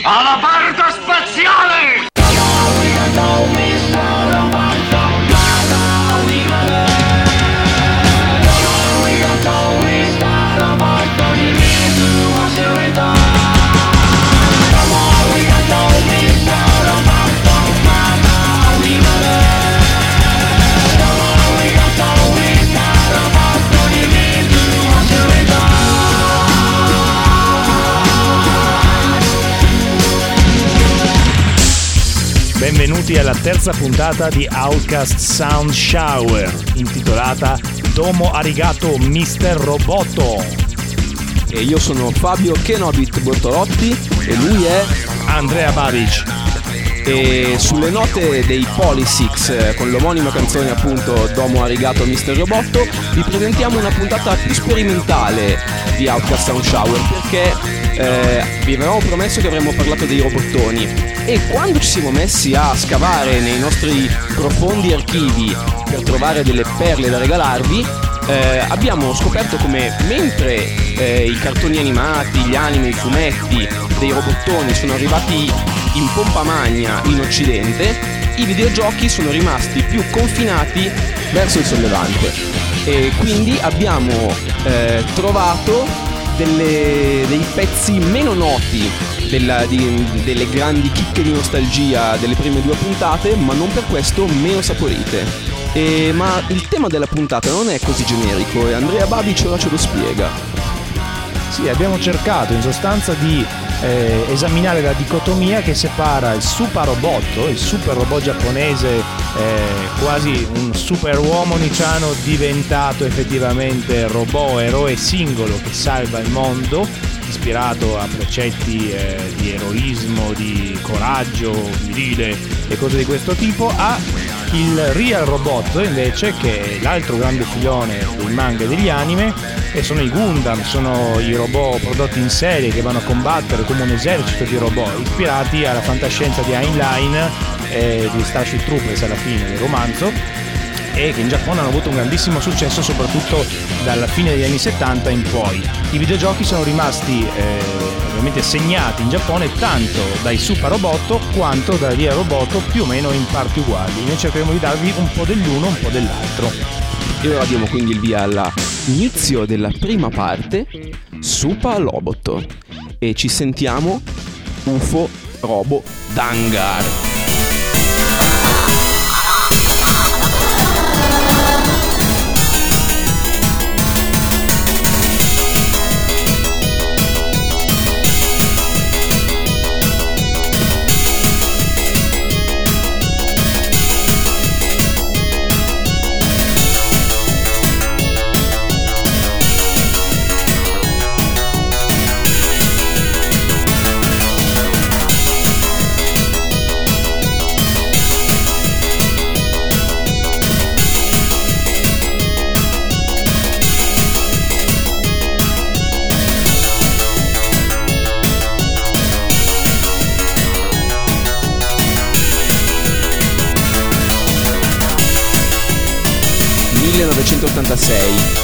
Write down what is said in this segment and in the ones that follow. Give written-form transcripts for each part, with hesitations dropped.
alla barda spaziale! Benvenuti alla terza puntata di Outcast Sound Shower, intitolata Domo Arigato Mr Roboto. E io sono Fabio Kenobit Bortolotti e lui è Andrea Babic. E sulle note dei Polysics, con l'omonima canzone appunto Domo Arigato Mr Roboto, vi presentiamo una puntata più sperimentale di Outcast Sound Shower, perché vi avevamo promesso che avremmo parlato dei robottoni, e quando ci siamo messi a scavare nei nostri profondi archivi per trovare delle perle da regalarvi, abbiamo scoperto come mentre i cartoni animati, gli anime, i fumetti dei robottoni sono arrivati in pompa magna in occidente, i videogiochi sono rimasti più confinati verso il sollevante, e quindi abbiamo trovato dei pezzi meno noti delle grandi chicche di nostalgia delle prime due puntate, ma non per questo meno saporite. Ma il tema della puntata non è così generico, e Andrea Babic ora ce lo spiega. Sì, abbiamo cercato in sostanza di esaminare la dicotomia che separa il super robotto, il super robot giapponese, quasi un super uomo niciano diventato effettivamente robot, eroe singolo che salva il mondo, ispirato a precetti di eroismo, di coraggio, virile e cose di questo tipo, a il real robot invece, che è l'altro grande filone dei manga e degli anime, e sono i Gundam, sono i robot prodotti in serie che vanno a combattere come un esercito di robot, ispirati alla fantascienza di Heinlein e di Starship Troopers alla fine del romanzo, e che in Giappone hanno avuto un grandissimo successo soprattutto dalla fine degli anni 70 in poi. I videogiochi sono rimasti ovviamente segnati in Giappone tanto dai Super Robot quanto dal Real Robot, più o meno in parti uguali. Noi cercheremo di darvi un po' dell'uno, un po' dell'altro. E ora diamo quindi il via all'inizio della prima parte, Super Robot, e ci sentiamo UFO Robo Dangar.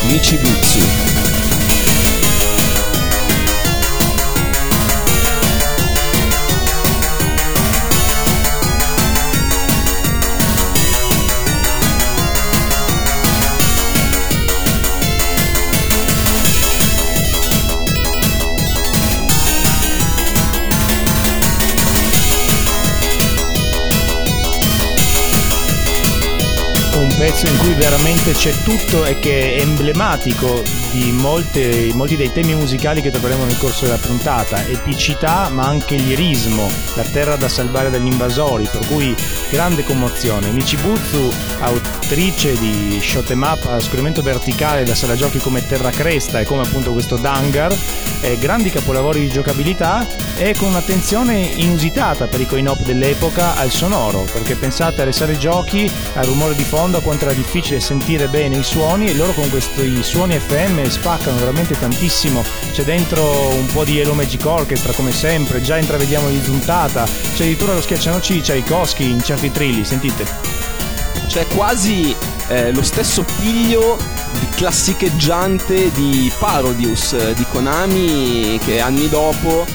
Nichibutsu. Pezzo in cui veramente c'è tutto e che è emblematico di molti dei temi musicali che troveremo nel corso della puntata: epicità, ma anche lirismo, la terra da salvare dagli invasori, per cui grande commozione. Nichibutsu, autrice di shoot'em up a scorrimento verticale da sala giochi come Terra Cresta e come appunto questo Dangar, grandi capolavori di giocabilità e con un'attenzione inusitata per i coin-op dell'epoca al sonoro, perché pensate alle sale giochi, al rumore di fondo, quanto era difficile sentire bene i suoni, e loro con questi suoni FM spaccano veramente tantissimo. C'è dentro un po' di Hello Magic Orchestra come sempre, già intravediamo di Zuntata, c'è addirittura lo schiaccianoci Tchaikovsky in certi trilli, sentite. C'è quasi lo stesso piglio classicheggiante di Parodius di Konami, che anni dopo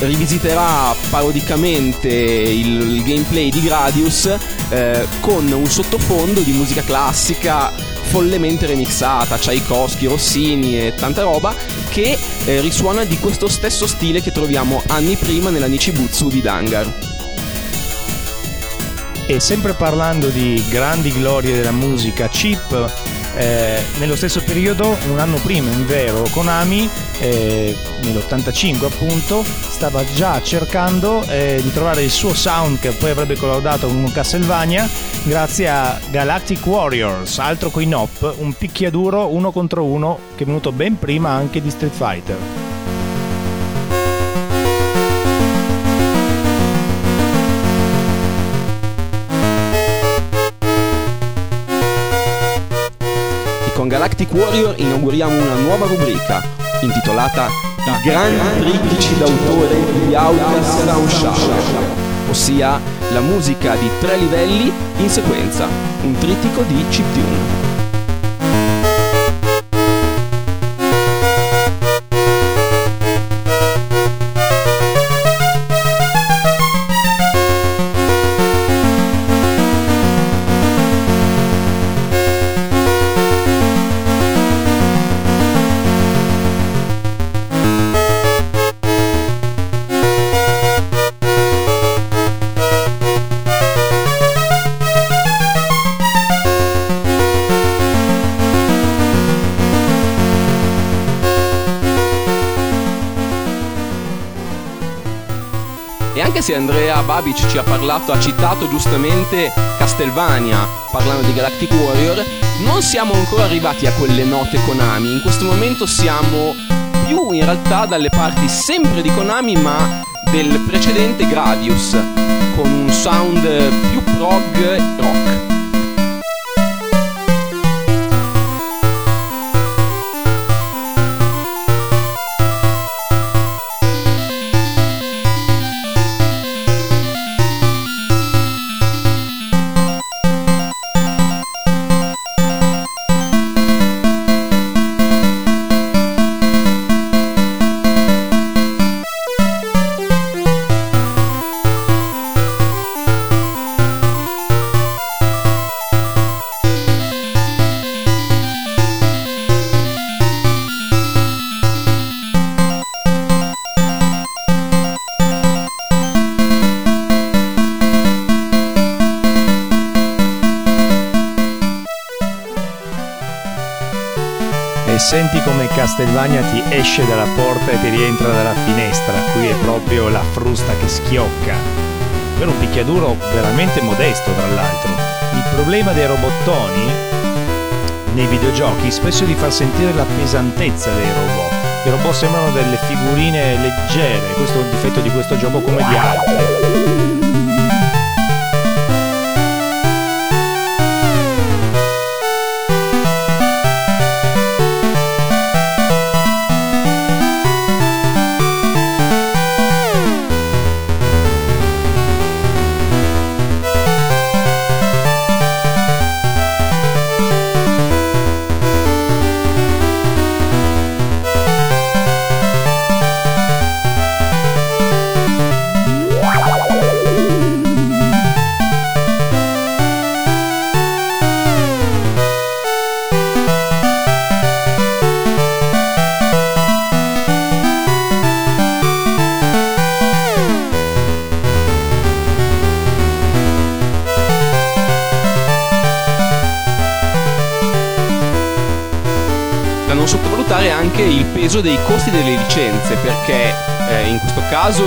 rivisiterà parodicamente il gameplay di Gradius con un sottofondo di musica classica follemente remixata, Tchaikovsky, Rossini e tanta roba, che risuona di questo stesso stile che troviamo anni prima nella Nichibutsu di Dangar. E sempre parlando di grandi glorie della musica chip, nello stesso periodo, un anno prima invero, Konami, nell'85 appunto, stava già cercando di trovare il suo sound che poi avrebbe collaudato con Castlevania, grazie a Galactic Warriors, altro coin op, un picchiaduro 1 contro 1 che è venuto ben prima anche di Street Fighter. Con Galactic Warrior inauguriamo una nuova rubrica intitolata I grandi critici d'autore di Outcast Sound Shower, ossia la musica di 3 livelli in sequenza, un trittico di chiptune. Se Andrea Babic ci ha parlato, ha citato giustamente Castlevania parlando di Galactic Warrior, non siamo ancora arrivati a quelle note Konami. In questo momento siamo più in realtà dalle parti sempre di Konami, ma del precedente Gradius, con un sound più prog rock. Senti come Castlevania ti esce dalla porta e ti rientra dalla finestra. Qui è proprio la frusta che schiocca, per un picchiaduro veramente modesto tra l'altro. Il problema dei robottoni nei videogiochi spesso è di far sentire la pesantezza dei robot. I robot sembrano delle figurine leggere, questo è un difetto di questo gioco come di altri. Il peso dei costi delle licenze, perché in questo caso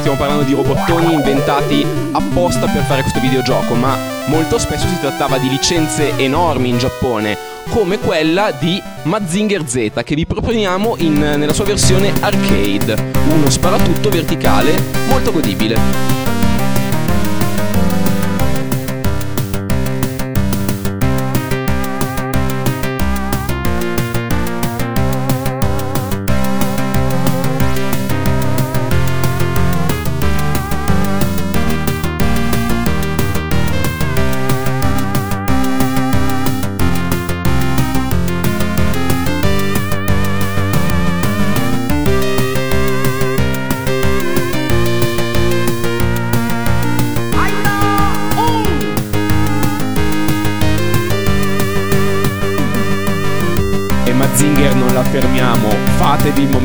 stiamo parlando di robottoni inventati apposta per fare questo videogioco, ma molto spesso si trattava di licenze enormi in Giappone, come quella di Mazinger Z, che vi proponiamo nella sua versione arcade, uno sparatutto verticale molto godibile.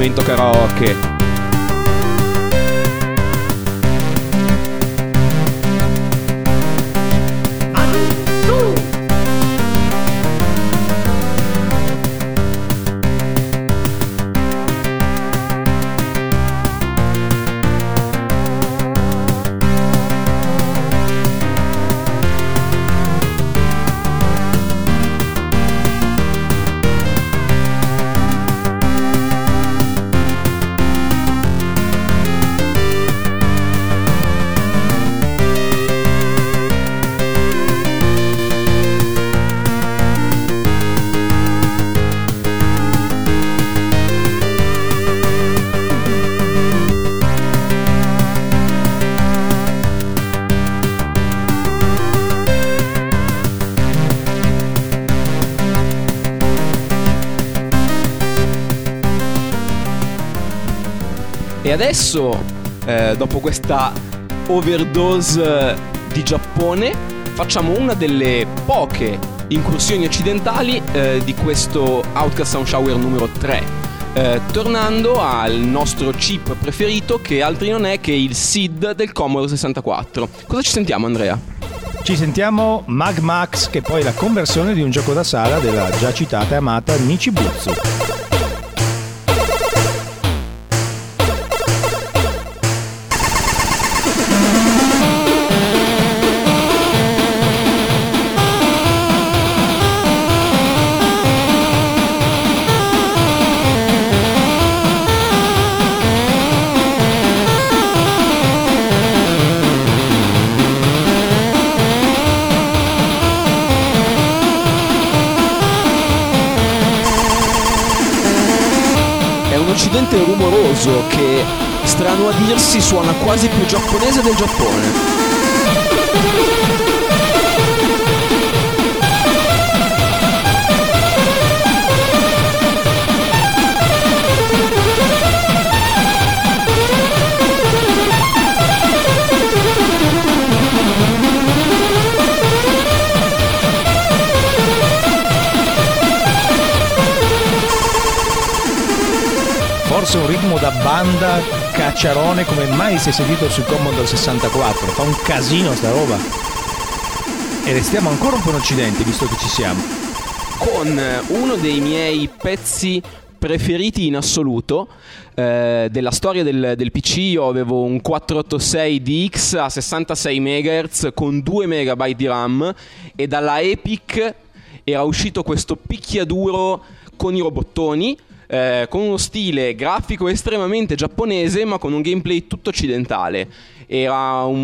momento karaoke. E adesso, dopo questa overdose di Giappone, facciamo una delle poche incursioni occidentali di questo Outcast Sound Shower numero 3, tornando al nostro chip preferito, che altri non è che il SID del Commodore 64. Cosa ci sentiamo, Andrea? Ci sentiamo Mag Max, che è poi la conversione di un gioco da sala della già citata e amata Nichibutsu. Occidente rumoroso che, strano a dirsi, suona quasi più giapponese del Giappone. Forse un ritmo da banda cacciarone come mai si è sentito sul Commodore 64, fa un casino sta roba. E restiamo ancora un po' in Occidente, visto che ci siamo, con uno dei miei pezzi preferiti in assoluto della storia del PC. Io avevo un 486 DX a 66 MHz con 2 MB di RAM e dalla Epic era uscito questo picchiaduro con i robottoni, con uno stile grafico estremamente giapponese ma con un gameplay tutto occidentale. Erano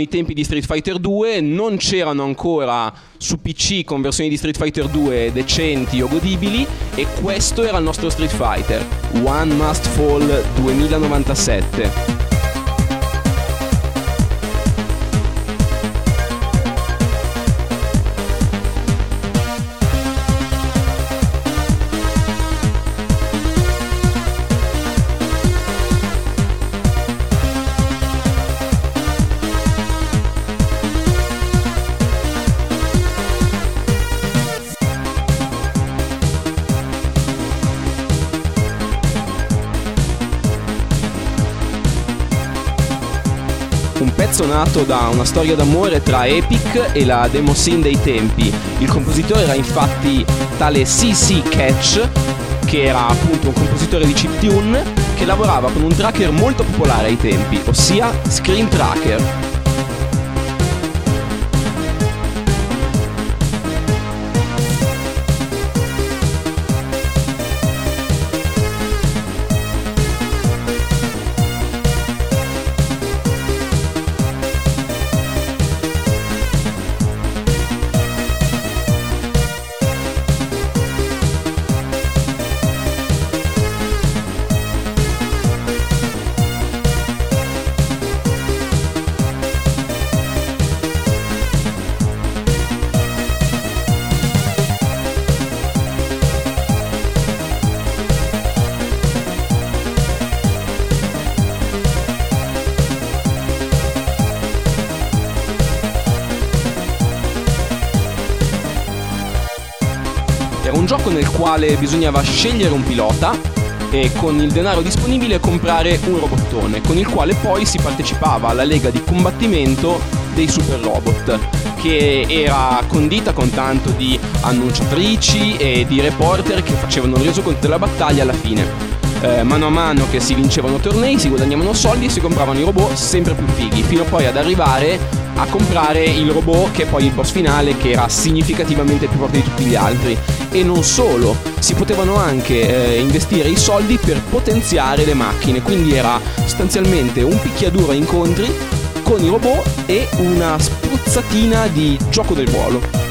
i tempi di Street Fighter 2, non c'erano ancora su PC conversioni di Street Fighter 2 decenti o godibili, e questo era il nostro Street Fighter, One Must Fall 2097. Nato da una storia d'amore tra Epic e la demo scene dei tempi. Il compositore era infatti tale CC Catch, che era appunto un compositore di chiptune che lavorava con un tracker molto popolare ai tempi, ossia Screen Tracker. Era un gioco nel quale bisognava scegliere un pilota e con il denaro disponibile comprare un robottone, con il quale poi si partecipava alla lega di combattimento dei Super Robot, che era condita con tanto di annunciatrici e di reporter che facevano il resoconto della battaglia alla fine. Mano a mano che si vincevano tornei, si guadagnavano soldi e si compravano i robot sempre più fighi, fino poi ad arrivare a comprare il robot che è poi il boss finale, che era significativamente più forte di tutti gli altri. E non solo, si potevano anche investire i soldi per potenziare le macchine, quindi era sostanzialmente un picchiaduro a incontri con i robot e una spruzzatina di gioco del ruolo.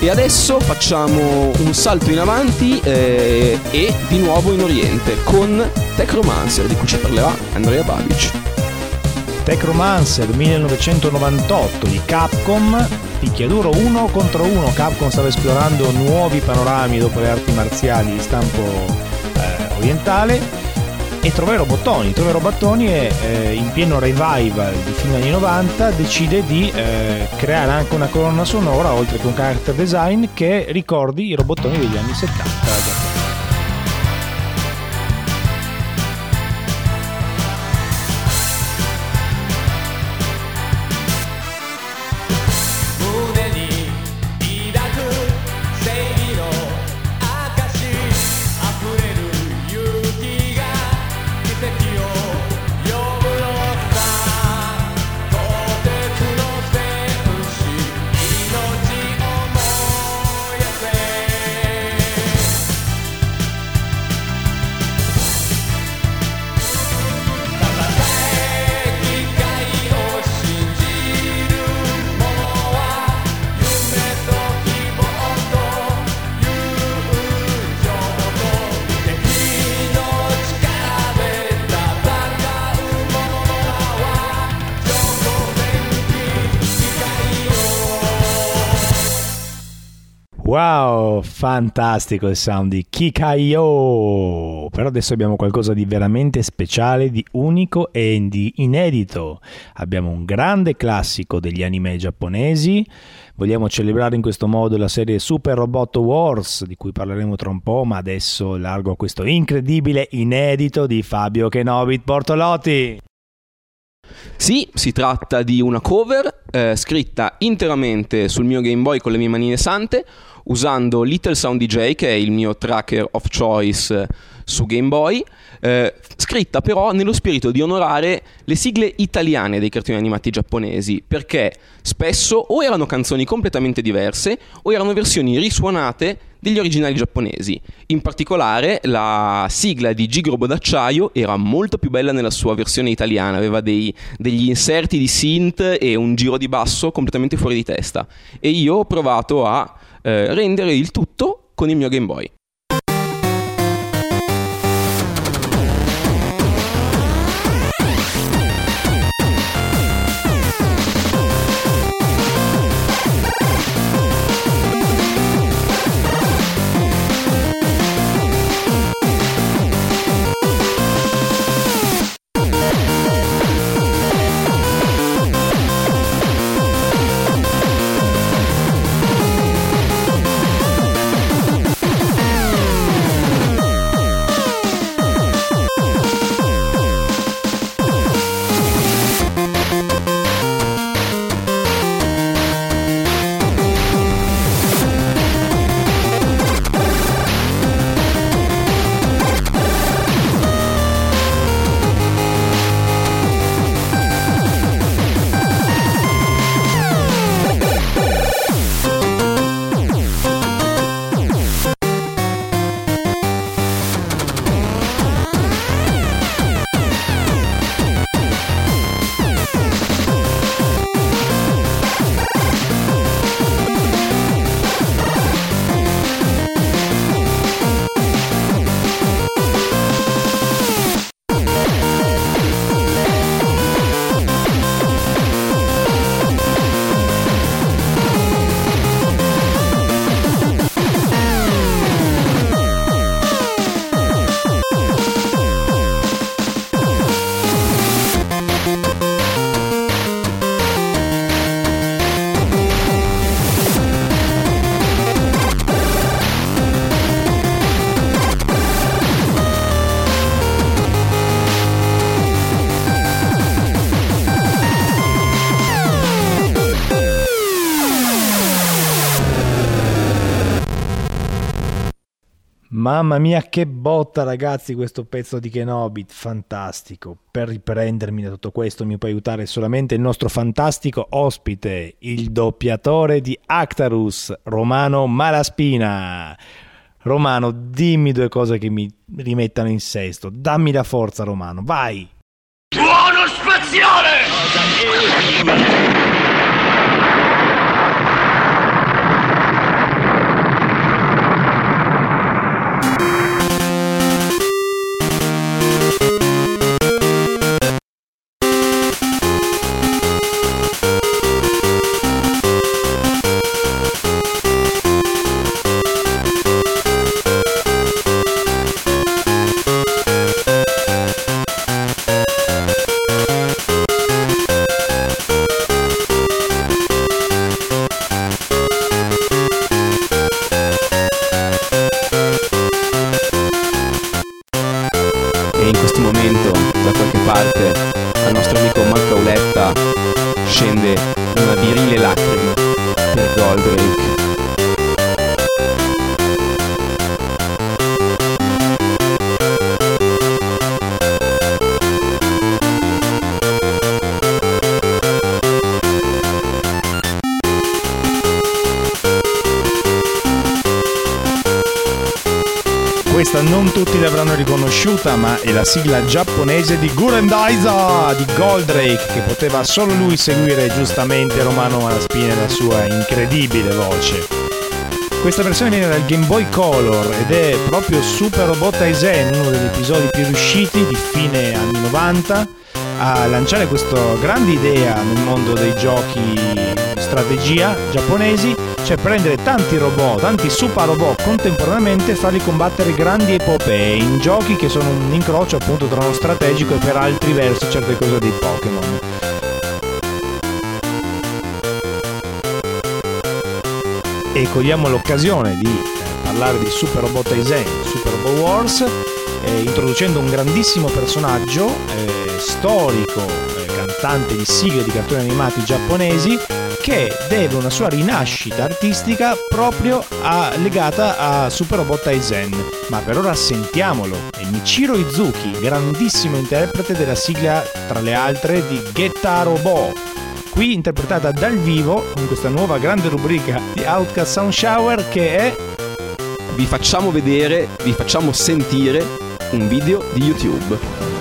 E adesso facciamo un salto in avanti e di nuovo in Oriente con Tech Romancer, di cui ci parlerà Andrea Babic. Tech Romancer 1998 di Capcom, picchiaduro 1 contro 1. Capcom stava esplorando nuovi panorami dopo le arti marziali di stampo orientale e trova i robottoni e in pieno revival di fine anni 90 decide di creare anche una colonna sonora, oltre che un character design che ricordi i robottoni degli anni 70. Wow, fantastico il sound di Kikaio! Però adesso abbiamo qualcosa di veramente speciale, di unico e di inedito. Abbiamo un grande classico degli anime giapponesi. Vogliamo celebrare in questo modo la serie Super Robot Wars, di cui parleremo tra un po', ma adesso largo a questo incredibile inedito di Fabio Kenobit Bortolotti. Sì, si tratta di una cover scritta interamente sul mio Game Boy con le mie manine sante, usando Little Sound DJ, che è il mio tracker of choice su Game Boy, scritta però nello spirito di onorare le sigle italiane dei cartoni animati giapponesi, perché spesso o erano canzoni completamente diverse o erano versioni risuonate degli originali giapponesi. In particolare la sigla di Gigrobo d'acciaio era molto più bella nella sua versione italiana, aveva degli inserti di synth e un giro di basso completamente fuori di testa, e io ho provato a rendere il tutto con il mio Game Boy. Mamma mia che botta ragazzi, questo pezzo di Kenobit, fantastico. Per riprendermi da tutto questo mi può aiutare solamente il nostro fantastico ospite, il doppiatore di Actarus, Romano Malaspina. Romano, dimmi due cose che mi rimettano in sesto, dammi la forza Romano, vai! Buono spaziale! Ma è la sigla giapponese di Gurren Daiza di Goldrake, che poteva solo lui seguire giustamente Romano Malaspina e la sua incredibile voce. Questa versione viene dal Game Boy Color ed è proprio Super Robot Taisen, uno degli episodi più riusciti di fine anni 90 a lanciare questa grande idea nel mondo dei giochi strategia giapponesi, cioè prendere tanti robot, tanti super robot contemporaneamente e farli combattere grandi epopee in giochi che sono un incrocio appunto tra uno strategico e per altri versi certe cose dei Pokémon. E cogliamo l'occasione di parlare di Super Robot Taisen, Super Robot Wars, introducendo un grandissimo personaggio storico, cantante di sigle di cartoni animati giapponesi, che deve una sua rinascita artistica proprio legata a Super Robot Taisen. Ma per ora sentiamolo, è Michiro Izuki, grandissimo interprete della sigla, tra le altre, di Geta Robot, qui interpretata dal vivo in questa nuova grande rubrica di Outcast Sound Shower, che è... Vi facciamo vedere, vi facciamo sentire un video di YouTube.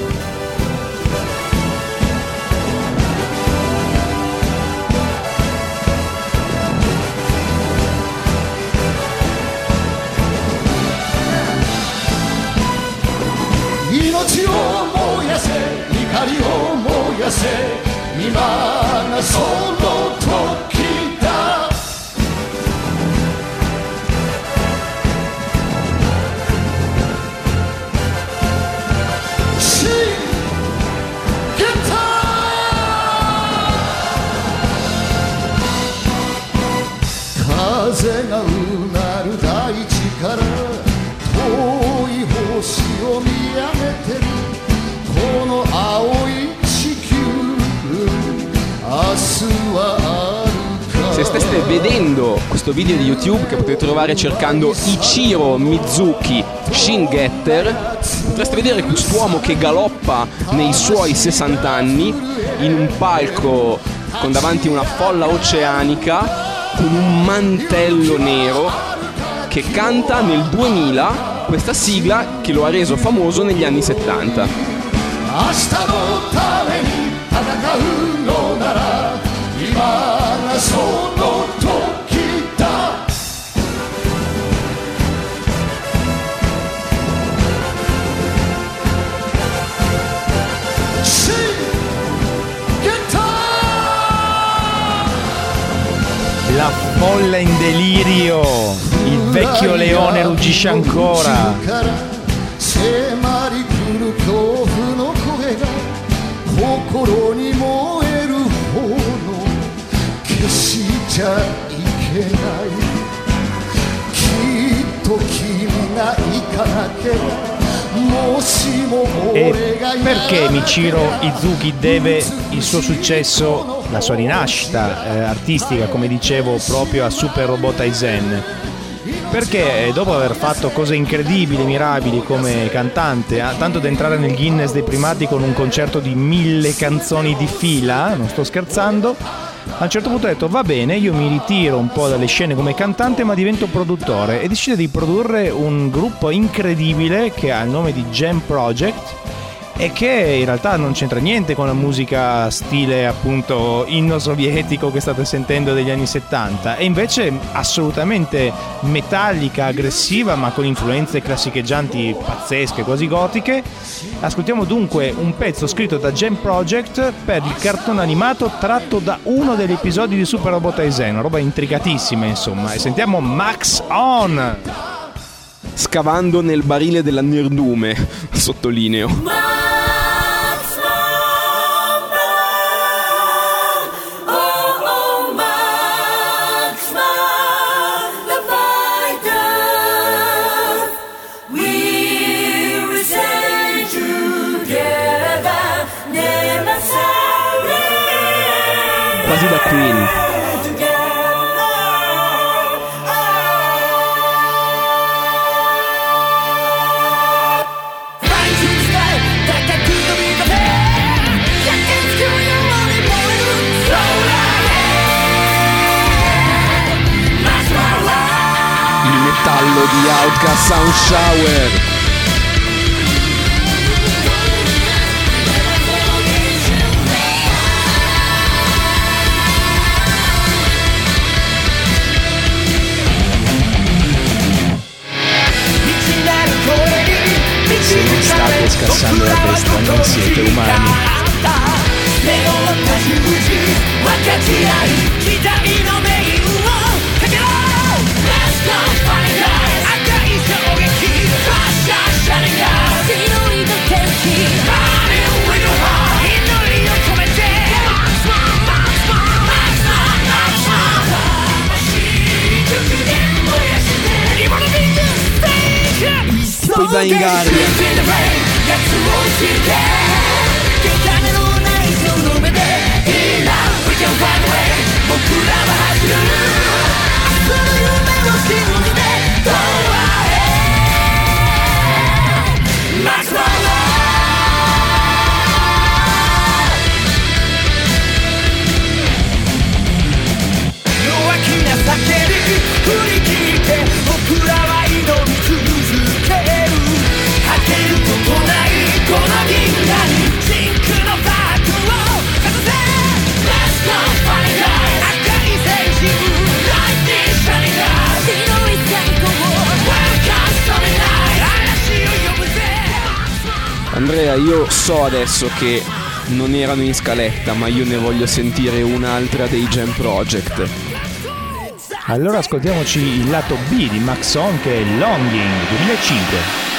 Se state vedendo questo video di YouTube, che potete trovare cercando Ichiro Mizuki Shin Getter, potreste vedere quest'uomo che galoppa nei suoi 60 anni in un palco con davanti una folla oceanica, con un mantello nero, che canta nel 2000 questa sigla che lo ha reso famoso negli anni 70. La folla in delirio, il vecchio leone ruggisce ancora. E perché Michiro Izuki deve il suo successo, la sua rinascita artistica, come dicevo, proprio a Super Robot Taisen? perché dopo aver fatto cose incredibili, mirabili come cantante, tanto da entrare nel Guinness dei primati con un concerto di 1000 canzoni di fila, non sto scherzando, a un certo punto ha detto va bene, io mi ritiro un po' dalle scene come cantante ma divento produttore, e decide di produrre un gruppo incredibile che ha il nome di Jam Project e che in realtà non c'entra niente con la musica stile appunto inno sovietico che state sentendo degli anni 70, e invece assolutamente metallica, aggressiva, ma con influenze classicheggianti pazzesche, quasi gotiche. Ascoltiamo dunque un pezzo scritto da Jam Project per il cartone animato tratto da uno degli episodi di Super Robot Taisen, roba intricatissima insomma, e sentiamo Max On! Scavando nel barile della nerdume, sottolineo. Quasi da Queen. Il metallo di Outcast Sound Shower. Se non state scassando la testa, non siete umani. Poi va in gara. Andrea, io so adesso che non erano in scaletta, ma io ne voglio sentire un'altra dei Jam Project. Allora ascoltiamoci il lato B di Max On, che è Longing 2005.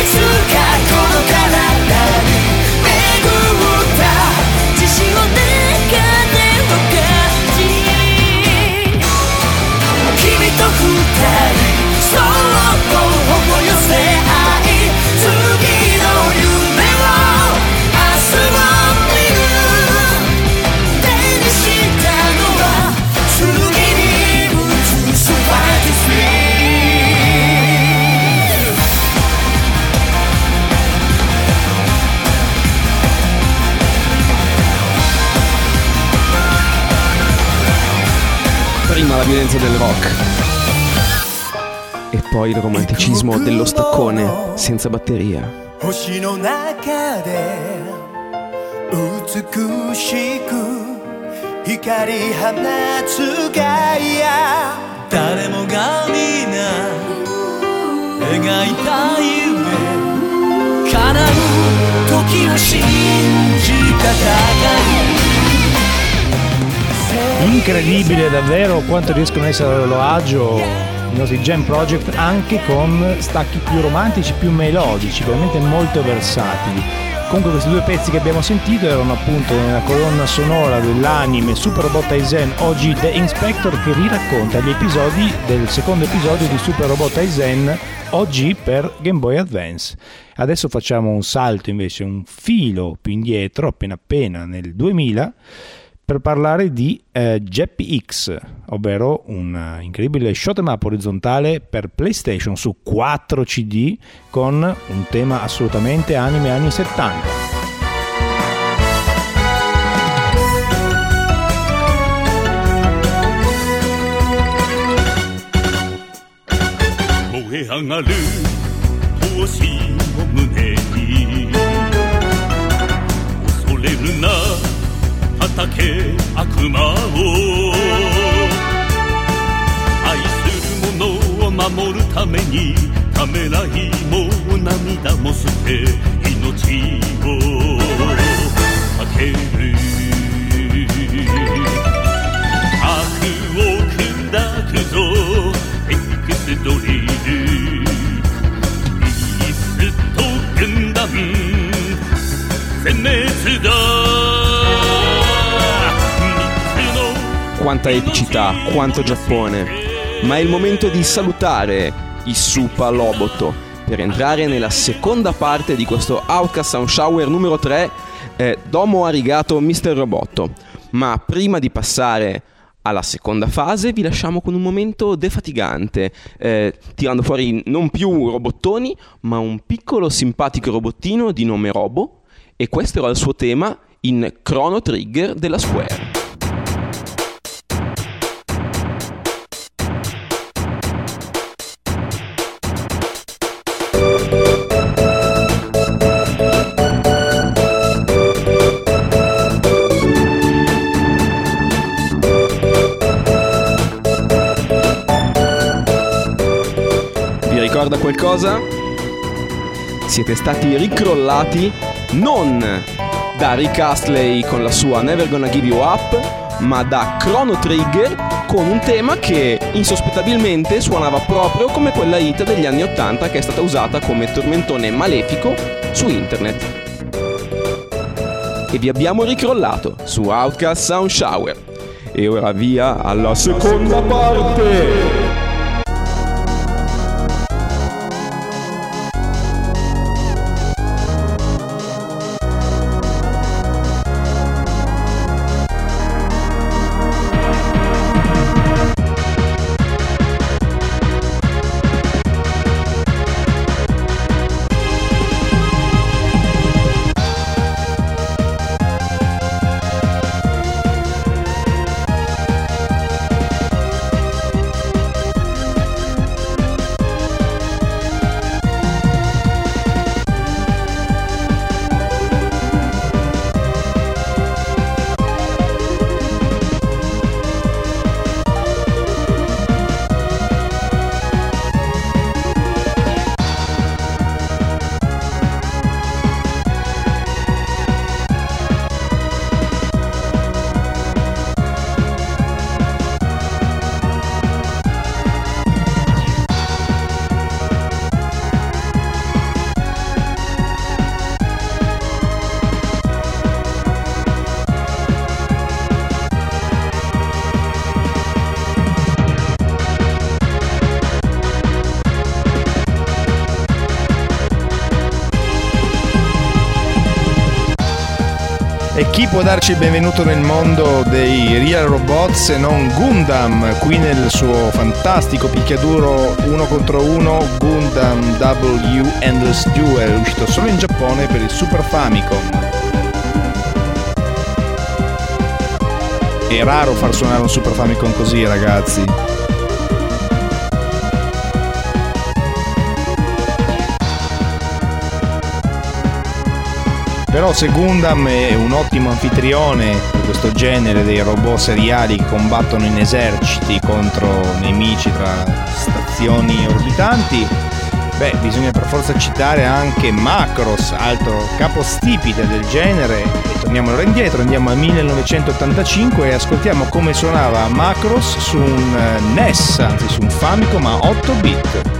It's okay. violenza del rock. E poi il romanticismo dello staccone senza batteria. Incredibile davvero quanto riescono a essere a loro agio i nostri Jam Project, anche con stacchi più romantici, più melodici, veramente molto versatili. Comunque questi due pezzi che abbiamo sentito erano appunto nella colonna sonora dell'anime Super Robot Taisen, oggi The Inspector, che riracconta gli episodi del secondo episodio di Super Robot Taisen, oggi per Game Boy Advance. Adesso facciamo un salto invece, un filo più indietro, appena appena nel 2000, per parlare di JPX, ovvero un incredibile shoot 'em up orizzontale per PlayStation su 4 CD con un tema assolutamente anime anni 70.「悪魔を愛するものを守るためにためらいも涙も捨て命をかける」「悪を砕くぞエクスドリル」「ビースト軍団全滅だ」Quanta epicità, quanto Giappone. Ma è il momento di salutare i Super Roboto per entrare nella seconda parte di questo Outcast Sound Shower numero 3, Domo Arigato Mr Roboto. Ma prima di passare alla seconda fase vi lasciamo con un momento defatigante, tirando fuori non più robottoni ma un piccolo simpatico robottino di nome Robo, e questo era il suo tema in Chrono Trigger della Square. Ricorda qualcosa? Siete stati ricrollati non da Rick Astley con la sua Never Gonna Give You Up, ma da Chrono Trigger con un tema che insospettabilmente suonava proprio come quella hit degli anni 80 che è stata usata come tormentone malefico su internet. E vi abbiamo ricrollato su Outcast Sound Shower. E ora via alla seconda parte! Chi può darci il benvenuto nel mondo dei Real Robot se non Gundam, qui nel suo fantastico picchiaduro 1 contro 1 Gundam W Endless Duel, uscito solo in Giappone per il Super Famicom. È raro far suonare un Super Famicom così, ragazzi. Però se Gundam è un ottimo anfitrione per questo genere dei robot seriali che combattono in eserciti contro nemici tra stazioni orbitanti, beh, bisogna per forza citare anche Macross, altro capostipite del genere. E torniamo allora indietro, andiamo al 1985 e ascoltiamo come suonava Macross su un NES, anzi su un Famicom a 8 bit.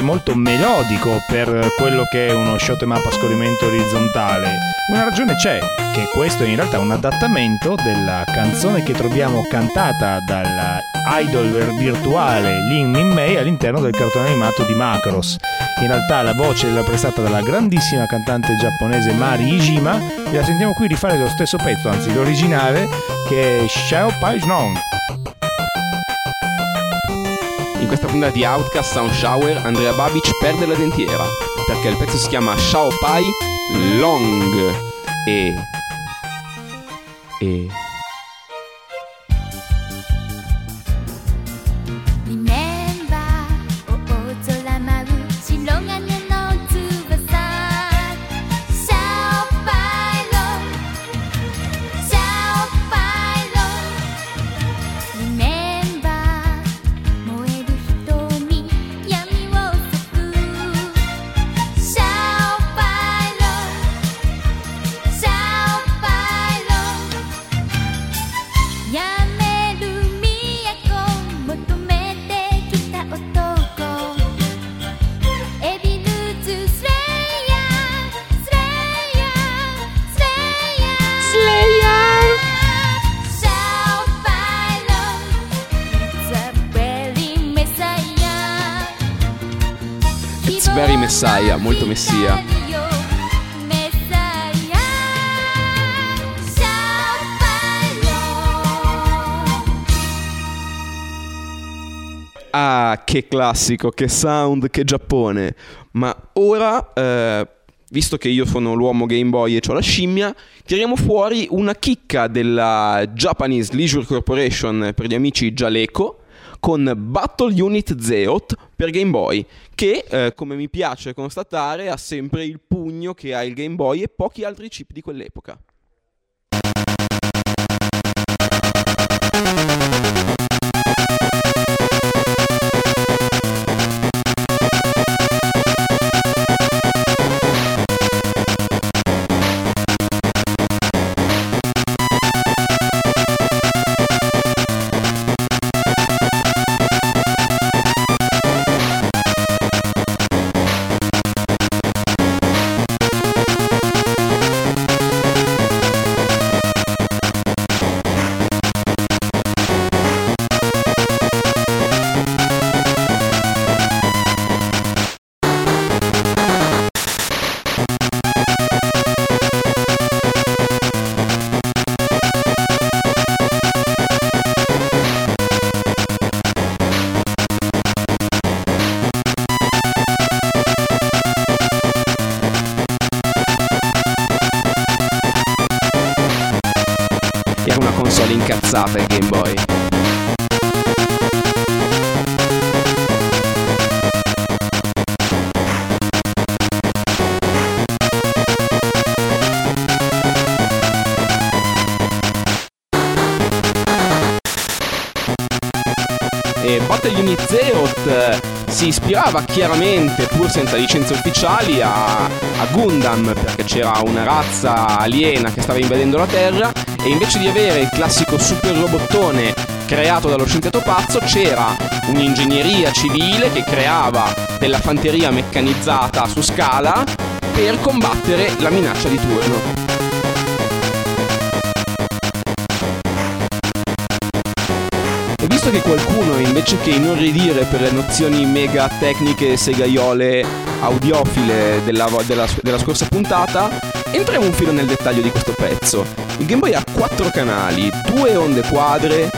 Molto melodico per quello che è uno shoot'em up a scorrimento orizzontale. Una ragione c'è, che questo è in realtà un adattamento della canzone che troviamo cantata dalla idol virtuale Lin Min Mei all'interno del cartone animato di Macross. In realtà la voce l'ha prestata dalla grandissima cantante giapponese Mari Hijima e la sentiamo qui rifare lo stesso pezzo, anzi l'originale, che è Xiao Pai Nong. In questa puntata di Outcast Sound Shower Andrea Babic perde la dentiera perché il pezzo si chiama Xiao Pai Long e Messiah, molto messia. Ah, che classico, che sound, che Giappone. Ma ora, visto che io sono l'uomo Game Boy e c'ho la scimmia, tiriamo fuori una chicca della Japanese Leisure Corporation, per gli amici Jaleco, con Battle Unit Zeot per Game Boy, che come mi piace constatare ha sempre il pugno che ha il Game Boy e pochi altri chip di quell'epoca. Incazzata il Game Boy. E parte di Unizeot si ispirava chiaramente, pur senza licenze ufficiali, a Gundam, perché c'era una razza aliena che stava invadendo la Terra e invece di avere il classico super robottone creato dallo scienziato pazzo, c'era un'ingegneria civile che creava della fanteria meccanizzata su scala per combattere la minaccia di turno. Visto che qualcuno, invece che inorridire per le nozioni mega tecniche segaiole audiofile della scorsa puntata, entriamo un filo nel dettaglio di questo pezzo. Il Game Boy ha 4 canali, 2 onde quadre,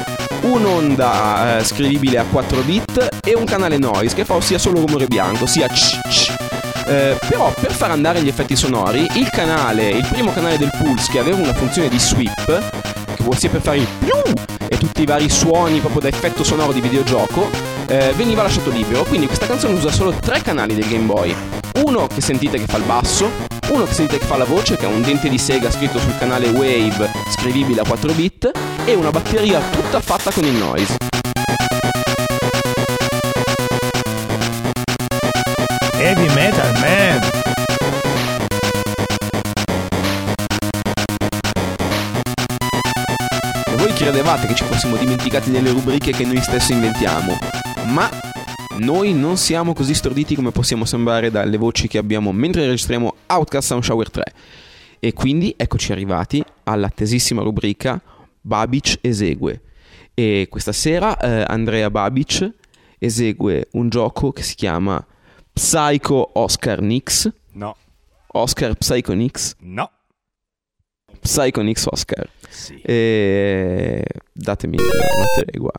un'onda scrivibile a 4 bit e un canale noise che fa ossia solo rumore bianco, sia però per far andare gli effetti sonori, il primo canale del pulse, che aveva una funzione di sweep, che ossia per fare il più e tutti i vari suoni proprio da effetto sonoro di videogioco, veniva lasciato libero. Quindi questa canzone usa solo 3 canali del Game Boy: uno che sentite che fa il basso, uno che sentite che fa la voce, che ha un dente di sega scritto sul canale wave scrivibile a 4 bit, e una batteria tutta fatta con il noise. Heavy Metal Man! Credevate che ci fossimo dimenticati delle rubriche che noi stessi inventiamo, ma noi non siamo così storditi come possiamo sembrare dalle voci che abbiamo mentre registriamo Outcast Sound Shower 3. E quindi eccoci arrivati all'attesissima rubrica Babic esegue. E questa sera Andrea Babic esegue un gioco che si chiama Psycho Oscar Nix. No. Oscar Psychonics. No. Psychonics Oscar. Sì. E datemi una tregua.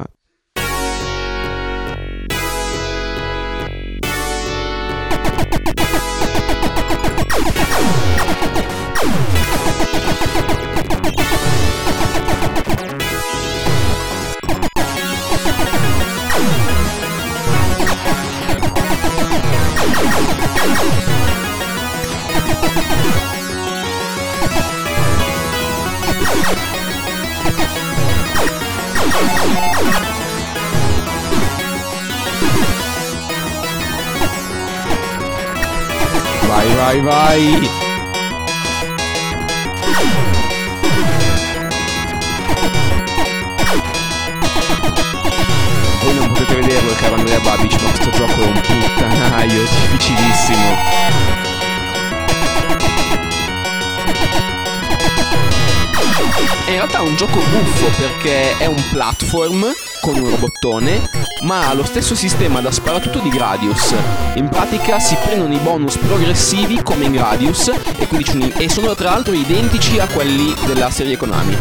Vai! Voi non potete vederlo, caro Andrea Babic, ma questo gioco è un puttanaio difficilissimo. È in realtà un gioco buffo perché è un platform con un robottone, ma ha lo stesso sistema da sparatutto di Gradius. In pratica si prendono i bonus progressivi come in Gradius e quindi sono tra l'altro identici a quelli della serie Konami.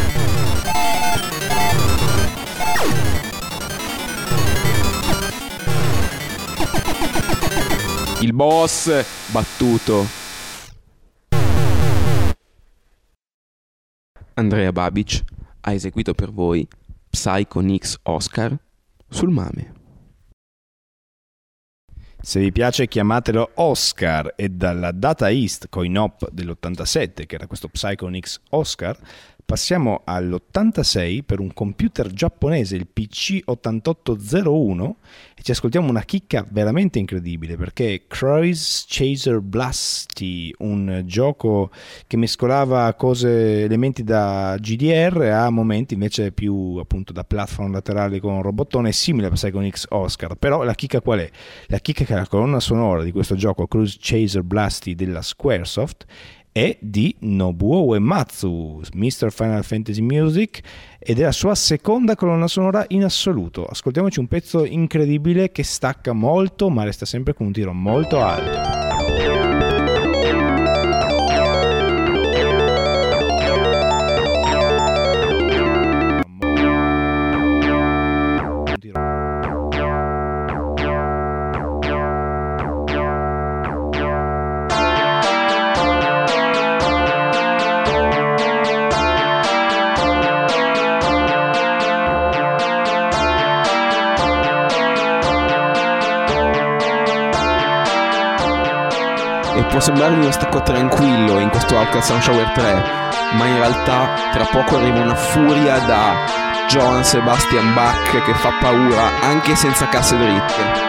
Il boss battuto. Andrea Babic ha eseguito per voi Psychonics Oscar sul Mame. Se vi piace chiamatelo Oscar, e dalla Data East Coin-Op dell'87, che era questo Psychonics Oscar, passiamo all'86 per un computer giapponese, il PC 8801, e ci ascoltiamo una chicca veramente incredibile, perché Cruise Chaser Blasty, un gioco che mescolava elementi da GDR a momenti invece più appunto da platform laterale con un robottone, simile a Psychonics Oscar. Però la chicca qual è? La chicca è che la colonna sonora di questo gioco Cruise Chaser Blasty della Squaresoft è di Nobuo Uematsu, Mr. Final Fantasy Music, ed è la sua seconda colonna sonora in assoluto. Ascoltiamoci un pezzo incredibile che stacca molto, ma resta sempre con un tiro molto alto. Può sembrare uno stacco tranquillo in questo Outcast Sound Shower 3, ma in realtà tra poco arriva una furia da Johann Sebastian Bach che fa paura anche senza casse dritte.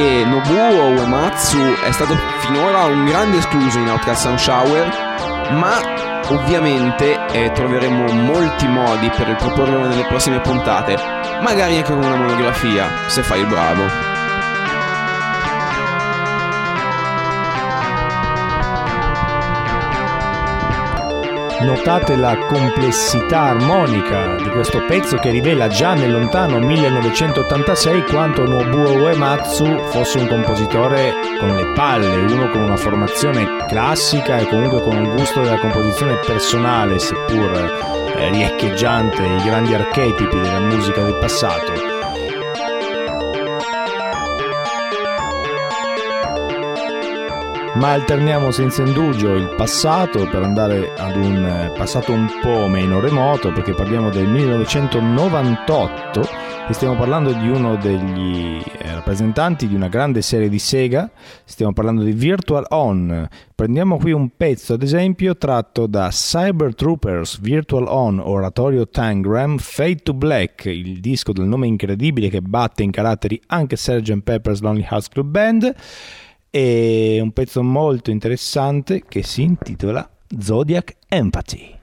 E Nobuo Uematsu è stato finora un grande escluso in Outcast Sound Shower, ma ovviamente troveremo molti modi per riproporlo nelle prossime puntate, magari anche con una monografia, se fai il bravo. Notate la complessità armonica di questo pezzo che rivela già nel lontano 1986 quanto Nobuo Uematsu fosse un compositore con le palle, uno con una formazione classica e comunque con un gusto della composizione personale, seppur riecheggiante i grandi archetipi della musica del passato. Ma alterniamo senza indugio il passato per andare ad un passato un po' meno remoto, perché parliamo del 1998 e stiamo parlando di uno degli rappresentanti di una grande serie di Sega, stiamo parlando di Virtual On. Prendiamo qui un pezzo ad esempio tratto da Cyber Troopers, Virtual On, Oratorio Tangram, Fade to Black, il disco del nome incredibile che batte in caratteri anche Sgt. Pepper's Lonely Hearts Club Band. È un pezzo molto interessante che si intitola Zodiac Empathy.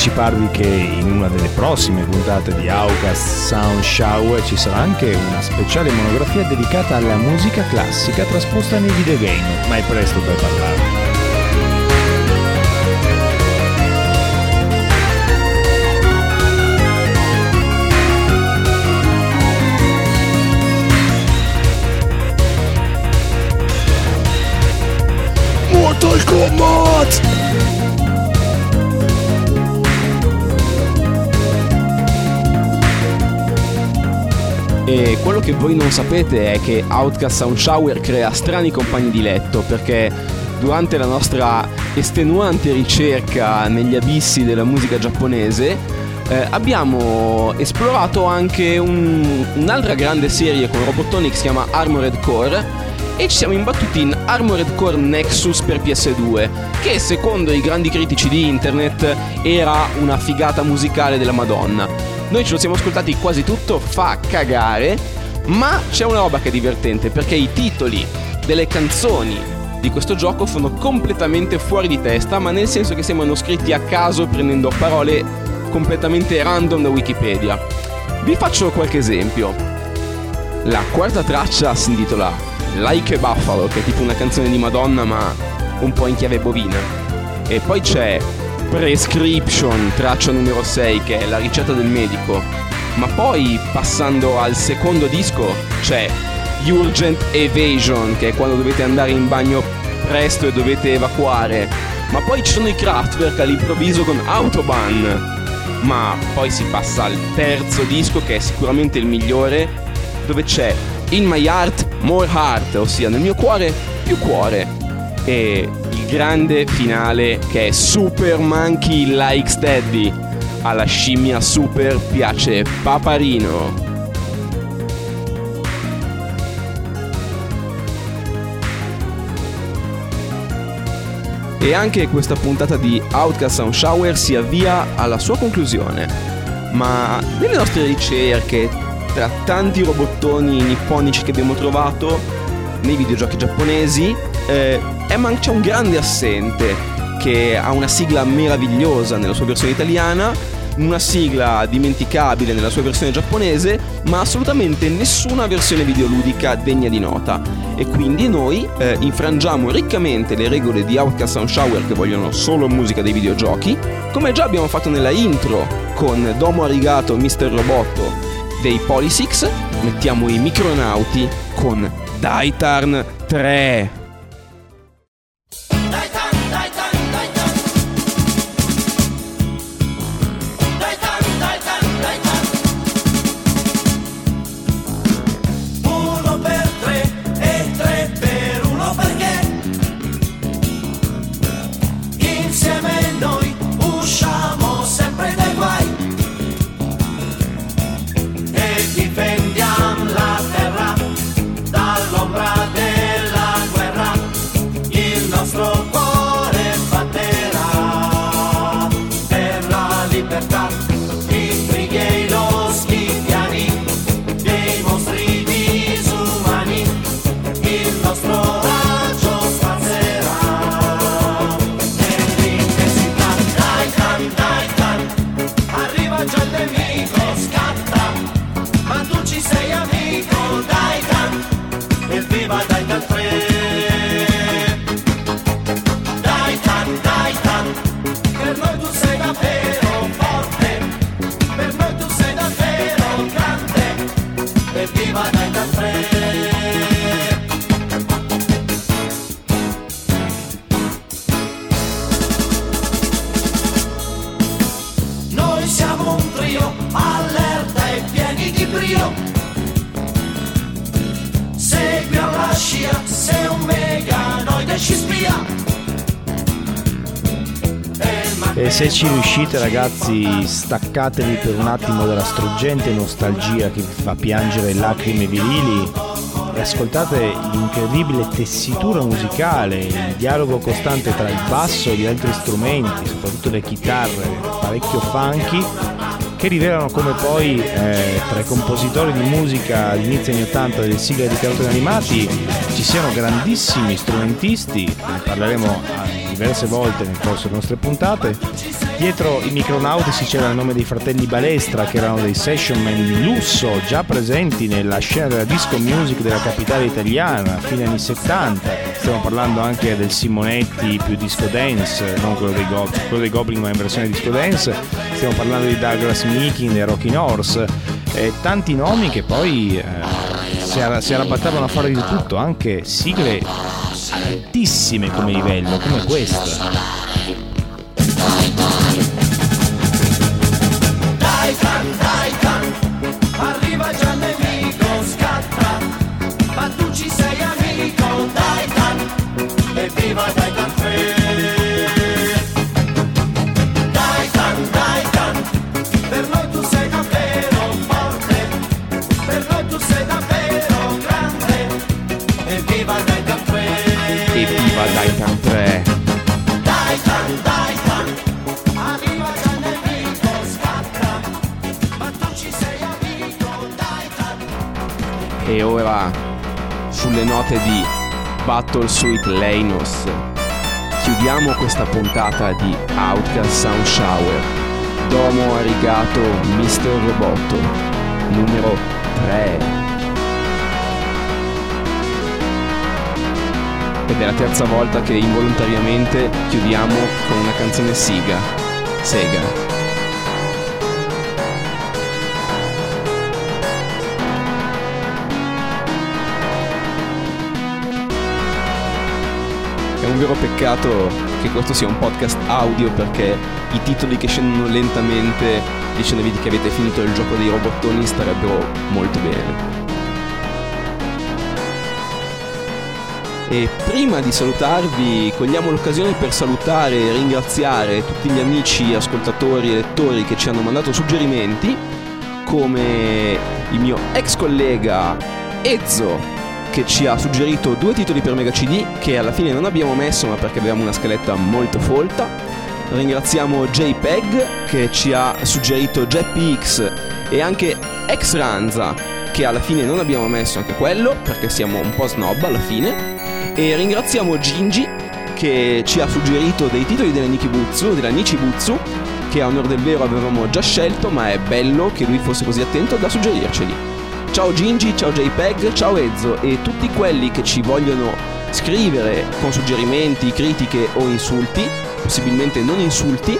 Anticiparvi che in una delle prossime puntate di Outcast Sound Shower ci sarà anche una speciale monografia dedicata alla musica classica trasposta nei videogame, ma è presto per parlarne. Mortal Kombat! E quello che voi non sapete è che Outcast Sound Shower crea strani compagni di letto, perché durante la nostra estenuante ricerca negli abissi della musica giapponese abbiamo esplorato anche un'altra grande serie con robottoni che si chiama Armored Core, e ci siamo imbattuti in Armored Core Nexus per PS2, che secondo i grandi critici di internet era una figata musicale della Madonna. Noi ce lo siamo ascoltati quasi tutto, fa cagare, ma c'è una roba che è divertente, perché i titoli delle canzoni di questo gioco sono completamente fuori di testa, ma nel senso che sembrano scritti a caso prendendo parole completamente random da Wikipedia. Vi faccio qualche esempio. La quarta traccia si intitola Like a Buffalo, che è tipo una canzone di Madonna ma un po' in chiave bovina. E poi c'è Prescription, traccia numero 6, che è la ricetta del medico. Ma poi, passando al secondo disco, c'è Urgent Evasion, che è quando dovete andare in bagno presto e dovete evacuare. Ma poi ci sono i Kraftwerk all'improvviso con Autobahn. Ma poi si passa al terzo disco, che è sicuramente il migliore, dove c'è In My Heart More Heart, ossia nel mio cuore più cuore, e il grande finale che è Super Monkey Likes Daddy, alla scimmia super piace Paparino. E anche questa puntata di Outcast Sound Shower si avvia alla sua conclusione. Ma nelle nostre ricerche, tra tanti robottoni nipponici che abbiamo trovato nei videogiochi giapponesi, c'è un grande assente che ha una sigla meravigliosa nella sua versione italiana, una sigla dimenticabile nella sua versione giapponese, ma assolutamente nessuna versione videoludica degna di nota. E quindi noi infrangiamo riccamente le regole di Outcast Sound Shower, che vogliono solo musica dei videogiochi, come già abbiamo fatto nella intro con Domo Arigato Mr Roboto dei Polysics. Mettiamo i micronauti con Daitarn 3. E se ci riuscite, ragazzi, staccatevi per un attimo dalla struggente nostalgia che vi fa piangere lacrime virili e ascoltate l'incredibile tessitura musicale, il dialogo costante tra il basso e gli altri strumenti, soprattutto le chitarre parecchio funky, che rivelano come poi tra i compositori di musica all'inizio anni 80 delle sigle di cartoni animati ci siano grandissimi strumentisti, ne parleremo diverse volte nel corso delle nostre puntate. Dietro i micronauti si c'era il nome dei fratelli Balestra, che erano dei session man di lusso già presenti nella scena della disco music della capitale italiana fine anni 70. Stiamo parlando anche del Simonetti più disco dance, non quello dei Goblin, quello dei Goblin ma in versione disco dance. Stiamo parlando di Douglas Meeking e Rocky Horse e tanti nomi che poi si arrabattavano a fare di tutto, anche sigle altissime come livello, come questa. Viva E ora, sulle note di Battle Suite Leinos, chiudiamo questa puntata di Outcast Sound Shower. Domo Arigato Mr Roboto numero 3. Ed è la terza volta che involontariamente chiudiamo con una canzone Sega. È un vero peccato che questo sia un podcast audio, perché i titoli che scendono lentamente dicendovi che avete finito il gioco dei robottoni starebbero molto bene. E prima di salutarvi, cogliamo l'occasione per salutare e ringraziare tutti gli amici, ascoltatori e lettori che ci hanno mandato suggerimenti, come il mio ex collega Ezzo, che ci ha suggerito 2 titoli per Mega CD che alla fine non abbiamo messo, ma perché avevamo una scaletta molto folta. Ringraziamo JPEG che ci ha suggerito JPX e anche X Ranza, che alla fine non abbiamo messo anche quello perché siamo un po' snob alla fine. E ringraziamo Gingi che ci ha suggerito dei titoli della Nichibutsu, che a onor del vero avevamo già scelto, ma è bello che lui fosse così attento da suggerirceli. Ciao Gingi, ciao JPEG, ciao Ezzo e tutti quelli che ci vogliono scrivere con suggerimenti, critiche o insulti, possibilmente non insulti,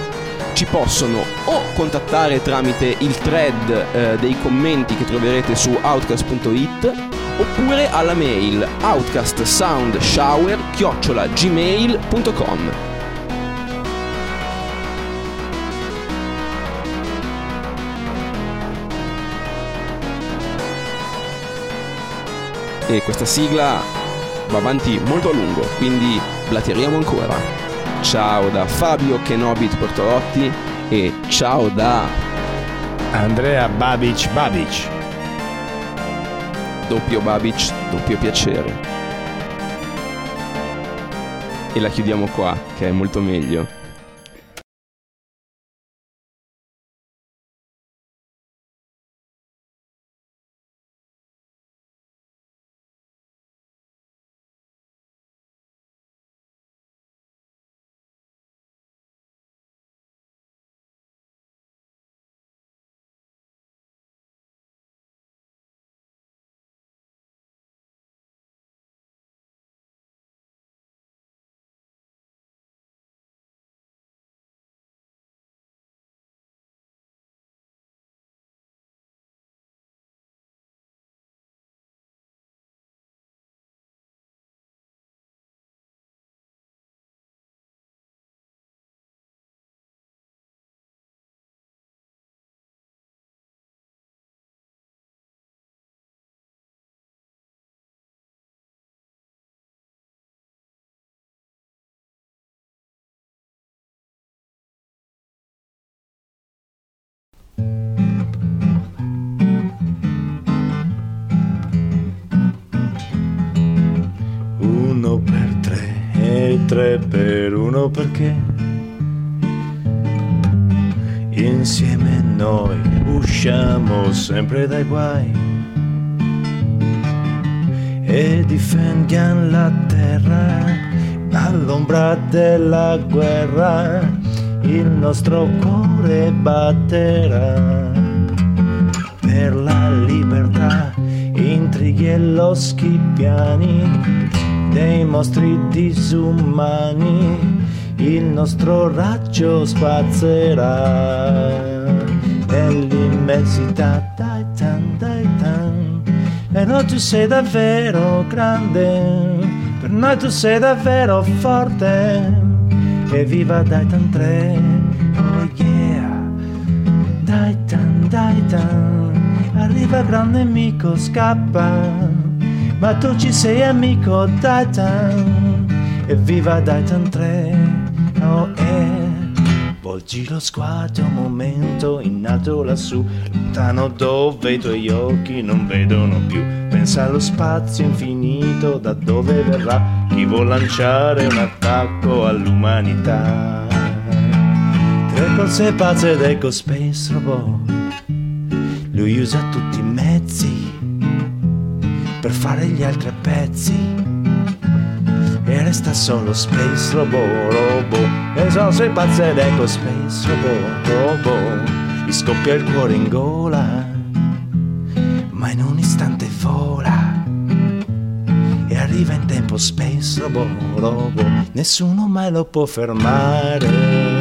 ci possono o contattare tramite il thread dei commenti che troverete su outcast.it, oppure alla mail outcastsoundshower@gmail.com. E questa sigla va avanti molto a lungo, quindi blatteriamo ancora. Ciao da Fabio Kenobit Bortolotti e ciao da Andrea Babic. Doppio Babic, doppio piacere. E la chiudiamo qua, che è molto meglio. Tre per uno perché insieme noi usciamo sempre dai guai e difendiamo la terra all'ombra della guerra. Il nostro cuore batterà per la libertà, intrighi e loschi piani dei mostri disumani, il nostro raggio spazzerà nell'immensità. Dai tan, dai tan, e no, tu sei davvero grande, per noi tu sei davvero forte, evviva dai tan 3, oh yeah, dai tan, arriva gran nemico, scappa, ma tu ci sei amico Titan, evviva Titan 3, oh eh. Volgi lo sguardo un momento in alto lassù, lontano dove i tuoi occhi non vedono più. Pensa allo spazio infinito da dove verrà chi vuol lanciare un attacco all'umanità. Tre cose pazze ed ecco Space Robot, lui usa tutti i mezzi per fare gli altri pezzi, e resta solo Space Robot, Robot, e sono se pazzo ed ecco Space Robot, Robot, gli scoppia il cuore in gola, ma in un istante vola, e arriva in tempo Space Robot, Robot, nessuno mai lo può fermare.